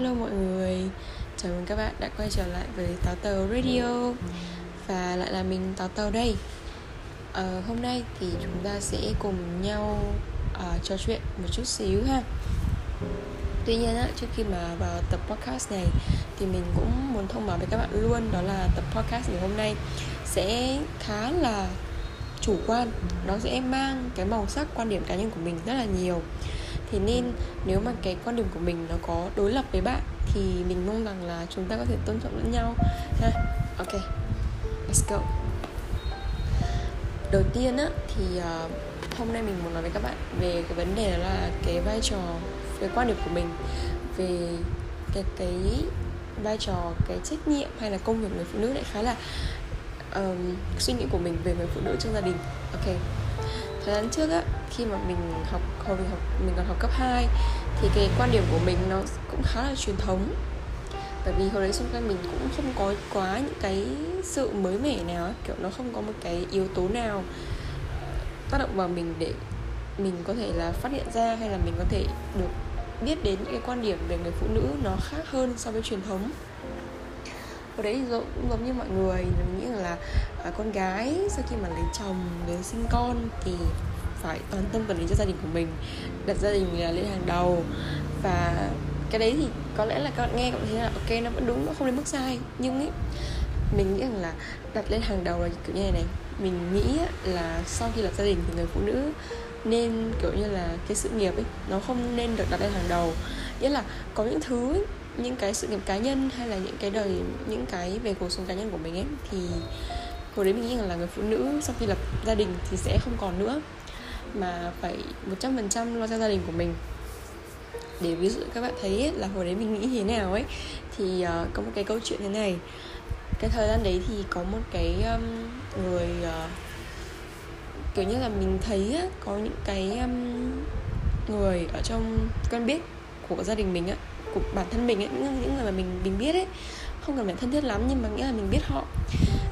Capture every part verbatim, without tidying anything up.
Hello mọi người, chào mừng các bạn đã quay trở lại với Táo Tàu Radio. Và lại là mình Táo Tàu đây. ờ, Hôm nay thì chúng ta sẽ cùng nhau uh, trò chuyện một chút xíu ha. Tuy nhiên á, trước khi mà vào tập podcast này thì mình cũng muốn thông báo với các bạn luôn, đó là tập podcast ngày hôm nay sẽ khá là chủ quan. Nó sẽ mang cái màu sắc quan điểm cá nhân của mình rất là nhiều. Thế nên nếu mà cái quan điểm của mình nó có đối lập với bạn thì mình mong rằng là chúng ta có thể tôn trọng lẫn nhau ha. Ok, let's go. Đầu tiên á, thì uh, hôm nay mình muốn nói với các bạn về cái vấn đề đó là cái vai trò, cái quan điểm của mình về cái, cái vai trò, cái trách nhiệm hay là công việc người phụ nữ, lại khá là um, suy nghĩ của mình về người phụ nữ trong gia đình. Ok, thời gian trước á, khi mà mình học, hồi mình học, mình còn học cấp hai thì cái quan điểm của mình nó cũng khá là truyền thống. Bởi vì hồi đấy xung quanh mình cũng không có quá những cái sự mới mẻ nào ấy, kiểu nó không có một cái yếu tố nào tác động vào mình để mình có thể là phát hiện ra hay là mình có thể được biết đến những cái quan điểm về người phụ nữ nó khác hơn so với truyền thống. Hồi đấy cũng giống như mọi người, mình nghĩ là con gái sau khi mà lấy chồng, lấy sinh con thì phải toàn tâm quản lý cho gia đình của mình, đặt gia đình lên hàng đầu. Và cái đấy thì có lẽ là các bạn nghe cũng thấy là ok, nó vẫn đúng, nó không đến mức sai. Nhưng ý, mình nghĩ rằng là đặt lên hàng đầu là kiểu như này này. Mình nghĩ là sau khi lập gia đình thì người phụ nữ nên kiểu như là cái sự nghiệp ấy, nó không nên được đặt lên hàng đầu. Nghĩa là có những thứ ấy, những cái sự nghiệp cá nhân hay là những cái đời, những cái về cuộc sống cá nhân của mình ấy, thì hồi đấy mình nghĩ rằng là người phụ nữ sau khi lập gia đình thì sẽ không còn nữa, mà phải một trăm phần trăm lo cho gia đình của mình. Để ví dụ các bạn thấy ấy, là hồi đấy mình nghĩ thế nào ấy, thì uh, có một cái câu chuyện thế này. Cái thời gian đấy thì có một cái um, người uh, kiểu như là mình thấy á, có những cái um, người ở trong quen biết của gia đình mình á, của bản thân mình ấy, những, những người mà mình mình biết ấy, không cần phải thân thiết lắm nhưng mà nghĩa là mình biết họ.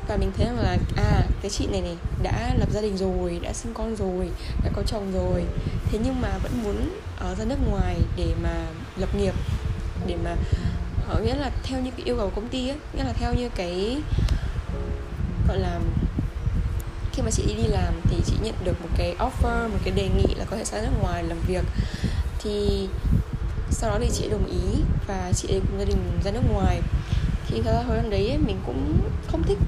Và mình thấy rằng là à, cái chị này này đã lập gia đình rồi, đã sinh con rồi, đã có chồng rồi, thế nhưng mà vẫn muốn ở ra nước ngoài để mà lập nghiệp, để mà ở, nghĩa là theo như cái yêu cầu của công ty ấy, nghĩa là theo như cái gọi là khi mà chị đi đi làm thì chị nhận được một cái offer, một cái đề nghị là có thể sang nước ngoài làm việc. Thì sau đó thì chị đồng ý và chị ấy cùng gia đình ra nước ngoài. Thì thật ra hồi năm đấy ấy, mình cũng không thích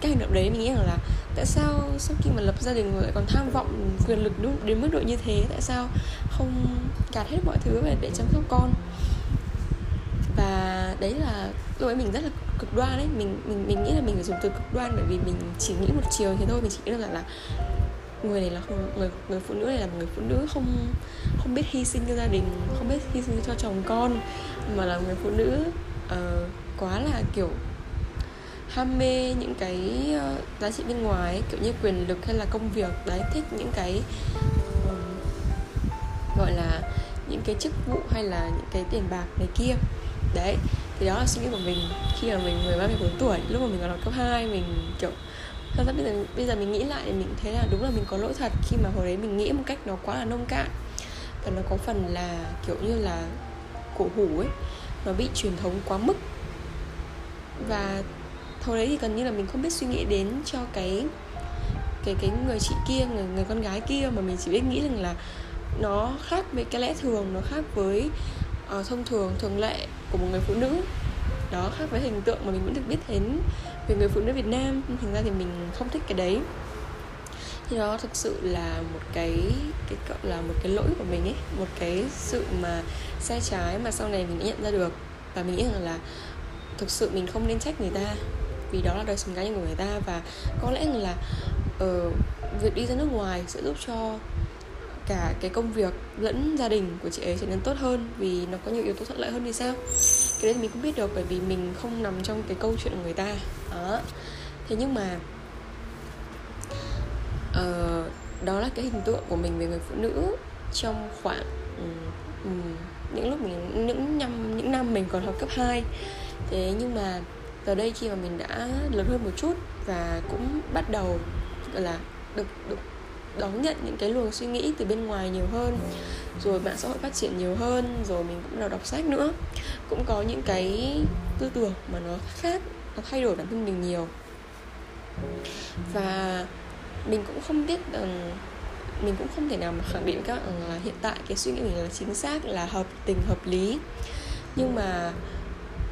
cái hành động đấy. Mình nghĩ rằng là tại sao sau khi mà lập gia đình rồi lại còn tham vọng quyền lực đến mức độ như thế, tại sao không gạt hết mọi thứ về để chăm sóc con. Và đấy là lúc ấy mình rất là cực đoan đấy. Mình, mình, mình nghĩ là mình phải dùng từ cực đoan, bởi vì mình chỉ nghĩ một chiều thế thôi. Mình chỉ nghĩ rằng là, là người này là không, người, người phụ nữ này là một người phụ nữ không không biết hy sinh cho gia đình, không biết hy sinh cho chồng con, mà là người phụ nữ uh, quá là kiểu ham mê những cái uh, giá trị bên ngoài ấy, kiểu như quyền lực hay là công việc đấy, thích những cái uh, gọi là những cái chức vụ hay là những cái tiền bạc này kia đấy. Thì đó là suy nghĩ của mình khi mà mình mười ba, mười bốn tuổi, lúc mà mình còn học cấp hai. Mình kiểu thật ra bây giờ, bây giờ mình nghĩ lại thì mình thấy là đúng là mình có lỗi thật khi mà hồi đấy mình nghĩ một cách nó quá là nông cạn, và nó có phần là kiểu như là cổ hủ ấy, nó bị truyền thống quá mức. Và hồi đấy thì gần như là mình không biết suy nghĩ đến cho cái cái cái người chị kia, người người con gái kia, mà mình chỉ biết nghĩ rằng là nó khác với cái lẽ thường, nó khác với uh, thông thường, thường lệ của một người phụ nữ. Đó, khác với hình tượng mà mình vẫn được biết đến về người phụ nữ Việt Nam. Thành ra thì mình không thích cái đấy. Thì đó thực sự là một cái, cái là một cái lỗi của mình ấy, một cái sự mà sai trái mà sau này mình đã nhận ra được. Và mình nghĩ rằng là thực sự mình không nên trách người ta, vì đó là đời sống cá nhân của người ta. Và có lẽ là uh, việc đi ra nước ngoài sẽ giúp cho cả cái công việc lẫn gia đình của chị ấy trở nên tốt hơn, vì nó có nhiều yếu tố thuận lợi hơn thì sao. Cái đấy thì mình cũng biết được, bởi vì mình không nằm trong cái câu chuyện của người ta đó. Thế nhưng mà uh, đó là cái hình tượng của mình về người phụ nữ trong khoảng um, những lúc mình, những năm, những năm mình còn học cấp hai. Thế nhưng mà giờ đây khi mà mình đã lớn hơn một chút và cũng bắt đầu gọi là được, được đón nhận những cái luồng suy nghĩ từ bên ngoài nhiều hơn. Rồi mạng xã hội phát triển nhiều hơn, rồi mình cũng nào đọc sách nữa, cũng có những cái tư tưởng mà nó khác, nó thay đổi bản thân mình nhiều. Và mình cũng không biết rằng, mình cũng không thể nào mà khẳng định các là hiện tại cái suy nghĩ mình là chính xác, là hợp tình, hợp lý. Nhưng mà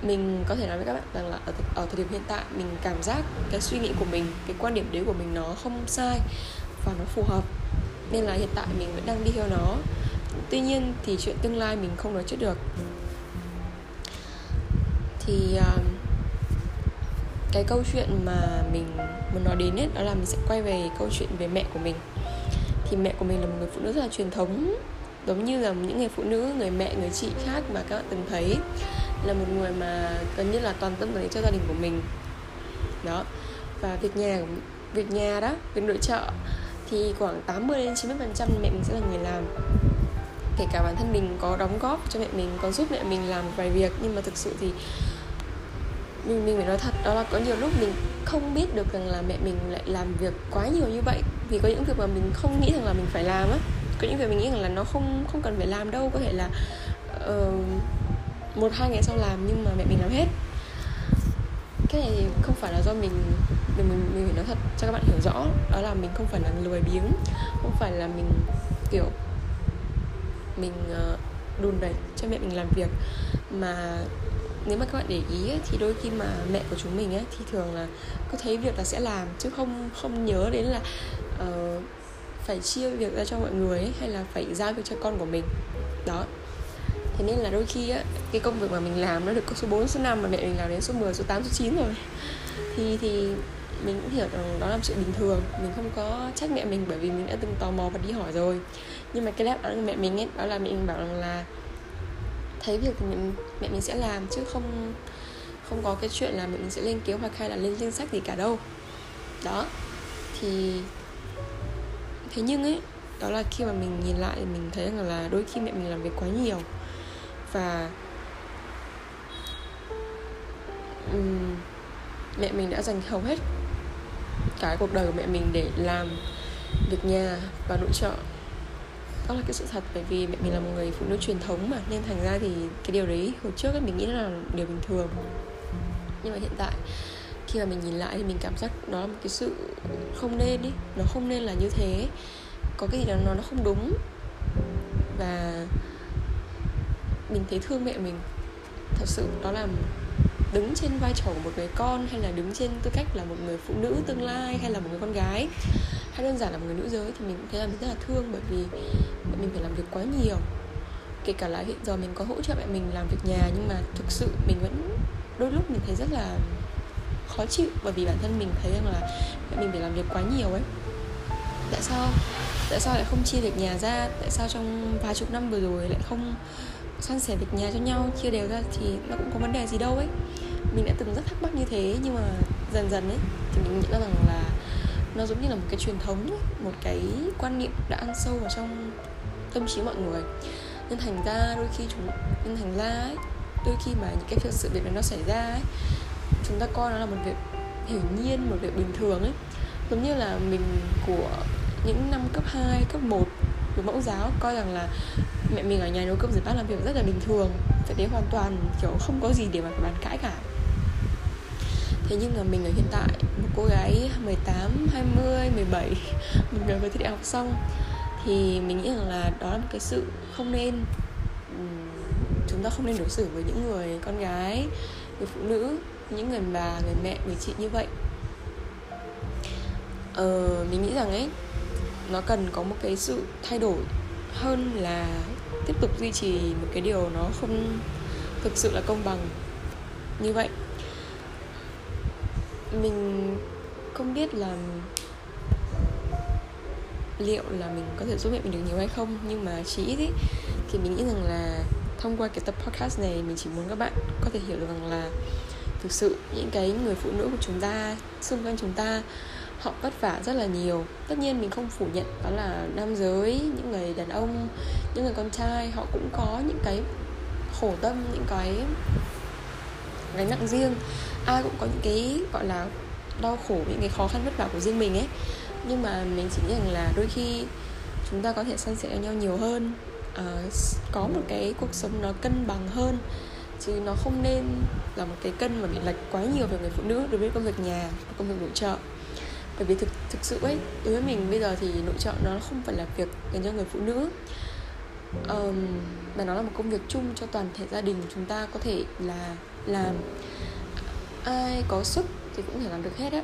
mình có thể nói với các bạn rằng là ở, ở thời điểm hiện tại mình cảm giác cái suy nghĩ của mình, cái quan điểm đấy của mình nó không sai và nó phù hợp, nên là hiện tại mình vẫn đang đi theo nó. Tuy nhiên thì chuyện tương lai mình không nói trước được. Thì cái câu chuyện mà mình muốn nói đến ấy, đó là mình sẽ quay về câu chuyện về mẹ của mình. Thì mẹ của mình là một người phụ nữ rất là truyền thống, giống như là những người phụ nữ, người mẹ, người chị khác mà các bạn từng thấy, là một người mà gần như là toàn tâm toàn ý cho gia đình của mình đó. Và việc nhà, việc nhà đó, việc nội trợ thì khoảng tám mươi đến chín mươi phần trăm mẹ mình sẽ là người làm. Kể cả bản thân mình có đóng góp cho mẹ mình, có giúp mẹ mình làm một vài việc, nhưng mà thực sự thì mình, mình phải nói thật, đó là có nhiều lúc mình không biết được rằng là mẹ mình lại làm việc quá nhiều như vậy. Vì có những việc mà mình không nghĩ rằng là mình phải làm á, có những việc mình nghĩ rằng là nó không, không cần phải làm đâu, có thể là uh, một hai ngày sau làm, nhưng mà mẹ mình làm hết. Cái này không phải là do mình, mình, mình, mình phải nói thật cho các bạn hiểu rõ, đó là mình không phải là lười biếng, không phải là mình kiểu mình đùn đẩy cho mẹ mình làm việc. Mà nếu mà các bạn để ý ấy, thì đôi khi mà mẹ của chúng mình ấy, thì thường là cứ thấy việc là sẽ làm, chứ không không nhớ đến là uh, phải chia việc ra cho mọi người ấy, hay là phải giao việc cho con của mình đó. Thế nên là đôi khi ấy, cái công việc mà mình làm nó được số bốn, số năm, mà mẹ mình làm đến số mười, số tám, số chín rồi, thì thì mình cũng hiểu rằng đó là chuyện bình thường. Mình không có trách mẹ mình, bởi vì mình đã từng tò mò và đi hỏi rồi. Nhưng mà cái đáp án của mẹ mình ấy, đó là mẹ mình bảo rằng là thấy việc thì mình, mẹ mình sẽ làm, chứ không không có cái chuyện là mẹ mình sẽ lên kế hoạch hay là lên danh sách gì cả đâu. Đó. Thì thế nhưng ấy, đó là khi mà mình nhìn lại thì mình thấy rằng là đôi khi mẹ mình làm việc quá nhiều. Và uhm, mẹ mình đã dành hầu hết cái cuộc đời của mẹ mình để làm việc nhà và nội trợ. Đó là cái sự thật, bởi vì mẹ mình là một người phụ nữ truyền thống mà, nên thành ra thì cái điều đấy hồi trước ấy, mình nghĩ là điều bình thường. Nhưng mà hiện tại khi mà mình nhìn lại thì mình cảm giác đó là một cái sự không nên ý, nó không nên là như thế. Có cái gì đó nó không đúng. Và mình thấy thương mẹ mình. Thật sự đó là đứng trên vai trò của một người con, hay là đứng trên tư cách là một người phụ nữ tương lai, hay là một người con gái, hay đơn giản là một người nữ giới, thì mình cũng thấy là mình rất là thương. Bởi vì mình phải làm việc quá nhiều. Kể cả là hiện giờ mình có hỗ trợ mẹ mình làm việc nhà, nhưng mà thực sự mình vẫn đôi lúc mình thấy rất là khó chịu, bởi vì bản thân mình thấy rằng là mẹ mình phải làm việc quá nhiều ấy. Tại sao? Tại sao lại không chia việc nhà ra? Tại sao trong vài chục năm vừa rồi lại không san sẻ việc nhà cho nhau, chia đều ra, thì nó cũng có vấn đề gì đâu ấy. Mình đã từng rất thắc mắc như thế, nhưng mà dần dần ấy thì mình nghĩ ra rằng là nó giống như là một cái truyền thống ấy, một cái quan niệm đã ăn sâu vào trong tâm trí mọi người. Nên thành ra đôi khi chúng nên thành ra ấy, đôi khi mà những cái việc sự việc này nó xảy ra ấy, chúng ta coi nó là một việc hiển nhiên, một việc bình thường ấy. Giống như là mình của những năm cấp hai, cấp một của mẫu giáo coi rằng là mẹ mình ở nhà nấu cơm rửa bát làm việc rất là bình thường, phải thế hoàn toàn kiểu không có gì để mà bàn cãi cả. Thế nhưng mà mình ở hiện tại, một cô gái mười tám, hai mươi, mười bảy, một người vừa thi đại học xong, thì mình nghĩ rằng là đó là một cái sự không nên. Chúng ta không nên đối xử với những người con gái, người phụ nữ, những người bà, người mẹ, người chị như vậy. Ờ, mình nghĩ rằng ấy, nó cần có một cái sự thay đổi hơn là tiếp tục duy trì một cái điều nó không thực sự là công bằng như vậy. Mình không biết là liệu là mình có thể giúp mẹ mình được nhiều hay không, nhưng mà chỉ ít ý, thì mình nghĩ rằng là thông qua cái tập podcast này, mình chỉ muốn các bạn có thể hiểu được rằng là thực sự những cái người phụ nữ của chúng ta, xung quanh chúng ta, họ vất vả rất là nhiều. Tất nhiên mình không phủ nhận đó là nam giới, những người đàn ông, những người con trai, họ cũng có những cái khổ tâm, những cái gánh nặng riêng. Ai cũng có những cái gọi là đau khổ, những cái khó khăn vất vả của riêng mình ấy. Nhưng mà mình chỉ nghĩ rằng là đôi khi chúng ta có thể san sẻ với nhau nhiều hơn, uh, có một cái cuộc sống nó cân bằng hơn, chứ nó không nên là một cái cân mà bị lệch quá nhiều về người phụ nữ đối với công việc nhà, công việc nội trợ. Bởi vì thực, thực sự ấy, đối với mình bây giờ thì nội trợ nó không phải là việc dành cho người phụ nữ, um, mà nó là một công việc chung cho toàn thể gia đình. Chúng ta có thể là làm, ai có sức thì cũng thể làm được hết á.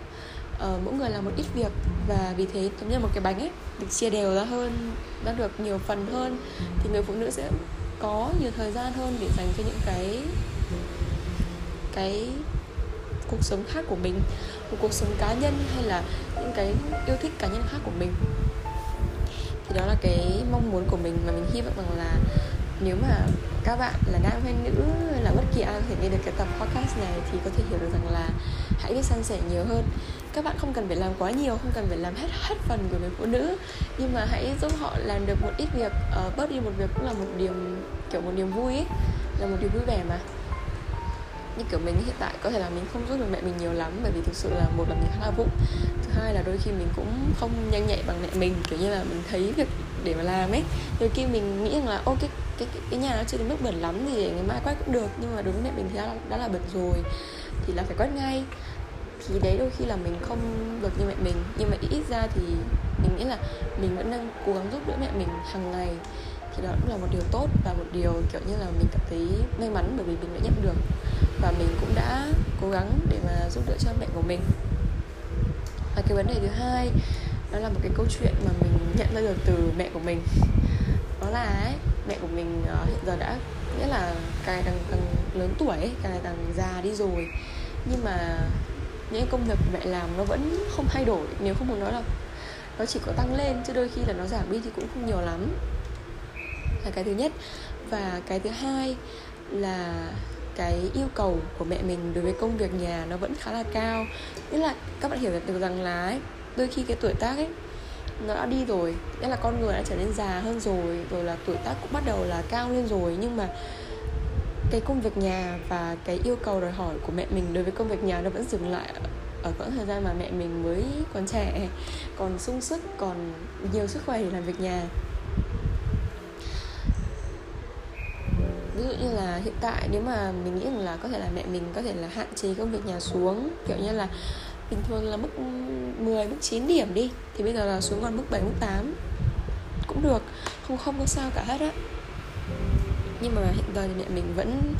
Uh, mỗi người làm một ít việc, và vì thế giống như một cái bánh ấy, được chia đều ra hơn, đã được nhiều phần hơn, thì người phụ nữ sẽ có nhiều thời gian hơn để dành cho những cái cái cuộc sống khác của mình, một cuộc sống cá nhân hay là những cái yêu thích cá nhân khác của mình. Thì đó là cái mong muốn của mình, và mình hy vọng rằng là nếu mà các bạn là nam hay nữ hay là bất kỳ ai có thể nghe được cái tập podcast này thì có thể hiểu được rằng là hãy biết san sẻ nhiều hơn. Các bạn không cần phải làm quá nhiều, không cần phải làm hết hết phần của người phụ nữ, nhưng mà hãy giúp họ làm được một ít việc, uh, bớt đi một việc cũng là một điều, kiểu một niềm vui ấy, là một điều vui vẻ mà. Như kiểu mình hiện tại có thể là mình không giúp được mẹ mình nhiều lắm, bởi vì thực sự là một là mình khá là vụng, thứ hai là đôi khi mình cũng không nhanh nhạy bằng mẹ mình, kiểu như là mình thấy việc để mà làm ấy, đôi khi mình nghĩ rằng là ô cái cái cái nhà nó chưa đến mức bẩn lắm thì để ngày mai quét cũng được, nhưng mà đối với mẹ mình thì đã, đã là bẩn rồi thì là phải quét ngay. Thì đấy đôi khi là mình không được như mẹ mình, nhưng mà ít ra thì mình nghĩ là mình vẫn đang cố gắng giúp đỡ mẹ mình hàng ngày, thì đó cũng là một điều tốt và một điều kiểu như là mình cảm thấy may mắn, bởi vì mình đã nhận được và mình cũng đã cố gắng để mà giúp đỡ cho mẹ của mình. Và cái vấn đề thứ hai, đó là một cái câu chuyện mà mình nhận ra được từ mẹ của mình, đó là ấy, mẹ của mình hiện giờ đã nghĩa là càng càng lớn tuổi, càng càng già đi rồi, nhưng mà những công việc mẹ làm nó vẫn không thay đổi, nếu không muốn nói là nó chỉ có tăng lên, chứ đôi khi là nó giảm đi thì cũng không nhiều lắm, là cái thứ nhất. Và cái thứ hai là cái yêu cầu của mẹ mình đối với công việc nhà nó vẫn khá là cao, nghĩa là các bạn hiểu được rằng là ấy, đôi khi cái tuổi tác ấy nó đã đi rồi, nghĩa là con người đã trở nên già hơn rồi, rồi là tuổi tác cũng bắt đầu là cao lên rồi, nhưng mà cái công việc nhà và cái yêu cầu đòi hỏi của mẹ mình đối với công việc nhà nó vẫn dừng lại ở quãng thời gian mà mẹ mình mới còn trẻ, còn sung sức, còn nhiều sức khỏe để làm việc nhà. Ví dụ như là hiện tại nếu mà mình nghĩ rằng là có thể là mẹ mình có thể là hạn chế công việc nhà xuống, kiểu như là bình thường là mức mười, mức chín điểm đi, thì bây giờ là xuống còn mức bảy, mức tám cũng được, không không có sao cả hết á. Nhưng mà hiện giờ thì mẹ mình vẫn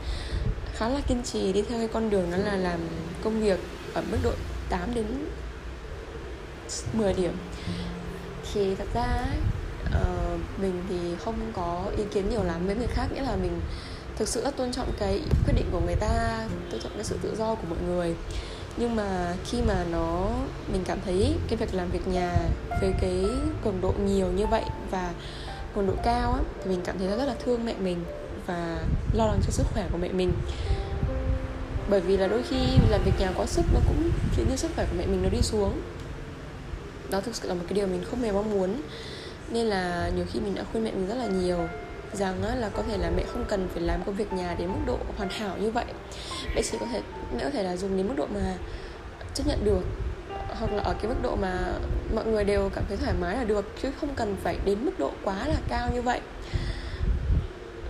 khá là kiên trì đi theo cái con đường đó là làm công việc ở mức độ tám đến mười điểm. Thì thật ra uh, mình thì không có ý kiến nhiều lắm với người khác, nghĩa là mình thực sự rất tôn trọng cái quyết định của người ta, tôn trọng cái sự tự do của mọi người. Nhưng mà khi mà nó mình cảm thấy cái việc làm việc nhà với cái cường độ nhiều như vậy và cường độ cao á, thì mình cảm thấy rất là thương mẹ mình và lo lắng cho sức khỏe của mẹ mình, bởi vì là đôi khi làm việc nhà quá sức nó cũng khiến cho sức khỏe của mẹ mình nó đi xuống. Đó thực sự là một cái điều mình không hề mong muốn, nên là nhiều khi mình đã khuyên mẹ mình rất là nhiều rằng á, là có thể là mẹ không cần phải làm công việc nhà đến mức độ hoàn hảo như vậy, mẹ chỉ có thể mẹ có thể là dùng đến mức độ mà chấp nhận được, hoặc là ở cái mức độ mà mọi người đều cảm thấy thoải mái là được, chứ không cần phải đến mức độ quá là cao như vậy.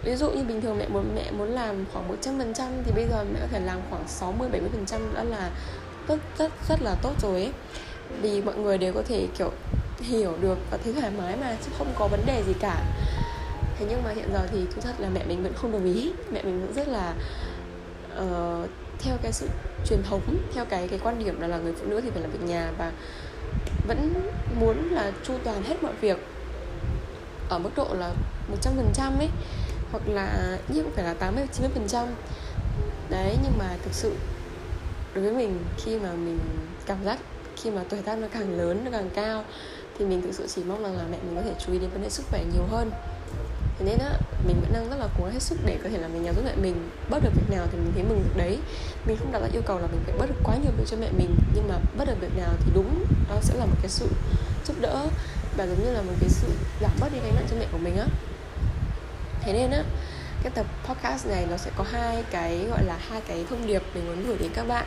Ví dụ như bình thường mẹ muốn, mẹ muốn làm khoảng một trăm phần trăm thì bây giờ mẹ có thể làm khoảng sáu mươi đến bảy mươi phần trăm đã là rất, rất, rất là tốt rồi ấy. Vì mọi người đều có thể kiểu hiểu được và thấy thoải mái mà, chứ không có vấn đề gì cả. Thế nhưng mà hiện giờ thì thú thật là mẹ mình vẫn không đồng ý. Mẹ mình vẫn rất là uh, theo cái sự truyền thống, theo cái, cái quan điểm là, là người phụ nữ thì phải làm việc nhà, và vẫn muốn là chu toàn hết mọi việc ở mức độ là một trăm phần trăm ấy, hoặc là như cũng phải là tám mươi đến chín mươi phần trăm đấy. Nhưng mà thực sự đối với mình, khi mà mình cảm giác khi mà tuổi tác nó càng lớn, nó càng cao, thì mình thực sự chỉ mong rằng là mẹ mình có thể chú ý đến vấn đề sức khỏe nhiều hơn. Thế nên á, mình vẫn đang rất là cố hết sức để có thể làm việc nhà giúp mẹ mình, bớt được việc nào thì mình thấy mừng được đấy. Mình không đặt ra yêu cầu là mình phải bớt được quá nhiều việc cho mẹ mình, nhưng mà bớt được việc nào thì đúng, đó sẽ là một cái sự giúp đỡ và giống như là một cái sự giảm bớt đi gánh nặng cho mẹ của mình á. Thế nên á, cái tập podcast này nó sẽ có hai cái gọi là hai cái thông điệp mình muốn gửi đến các bạn,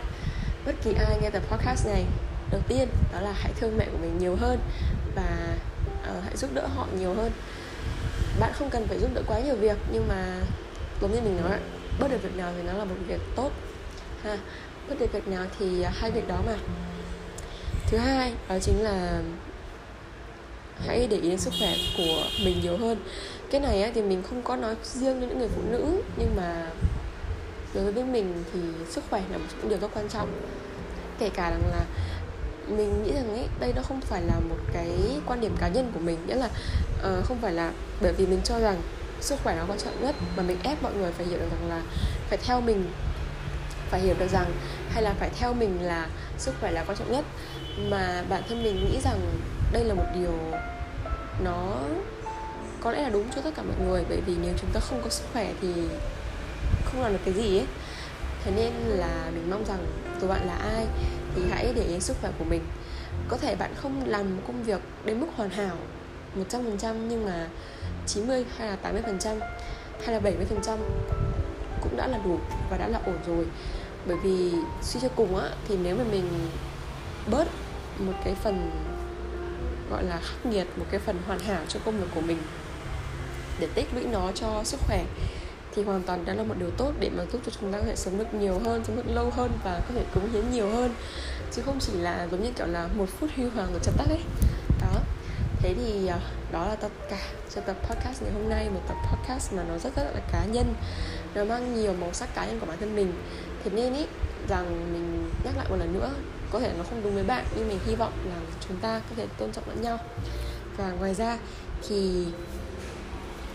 bất kỳ ai nghe tập podcast này. Đầu tiên đó là hãy thương mẹ của mình nhiều hơn và uh, hãy giúp đỡ họ nhiều hơn. Bạn không cần phải giúp đỡ quá nhiều việc, nhưng mà giống như mình nói, bớt được việc nào thì nó là một việc tốt ha. Bớt được việc nào thì hai việc đó mà. Thứ hai đó chính là hãy để ý đến sức khỏe của mình nhiều hơn. Cái này thì mình không có nói riêng cho những người phụ nữ, nhưng mà đối với mình thì sức khỏe là một điều rất quan trọng. Kể cả rằng là mình nghĩ rằng ấy, đây nó không phải là một cái quan điểm cá nhân của mình, nghĩa là uh, không phải là bởi vì mình cho rằng sức khỏe nó quan trọng nhất mà mình ép mọi người phải hiểu được rằng là phải theo mình, phải hiểu được rằng hay là phải theo mình là sức khỏe là quan trọng nhất, mà bản thân mình nghĩ rằng đây là một điều nó có lẽ là đúng cho tất cả mọi người, bởi vì nếu chúng ta không có sức khỏe thì không làm được cái gì ấy. Thế nên là mình mong rằng dù bạn là ai thì hãy để ý sức khỏe của mình. Có thể bạn không làm công việc đến mức hoàn hảo một trăm phần trăm, nhưng mà chín mươi hay là tám mươi phần trăm hay là bảy mươi phần trăm cũng đã là đủ và đã là ổn rồi. Bởi vì suy cho cùng á, thì nếu mà mình bớt một cái phần gọi là khắc nghiệt, một cái phần hoàn hảo cho công việc của mình để tích lũy nó cho sức khỏe, thì hoàn toàn đó là một điều tốt để mà giúp cho chúng ta có thể sống được nhiều hơn, sống được lâu hơn và có thể cống hiến nhiều hơn, chứ không chỉ là giống như kiểu là một phút huy hoàng rồi chặt tắt ấy đó. Thế thì đó là tất cả cho tập podcast ngày hôm nay, một tập podcast mà nó rất rất là cá nhân, nó mang nhiều màu sắc cá nhân của bản thân mình. Thế nên ý rằng mình nhắc lại một lần nữa, có thể nó không đúng với bạn, nhưng mình hy vọng là chúng ta có thể tôn trọng lẫn nhau. Và ngoài ra thì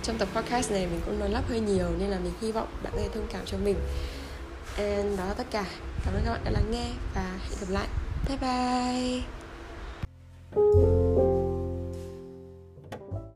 trong tập podcast này mình cũng nói lắp hơi nhiều, nên là mình hy vọng bạn có thể thông cảm cho mình. And đó là tất cả. Cảm ơn các bạn đã lắng nghe và hẹn gặp lại. Bye bye.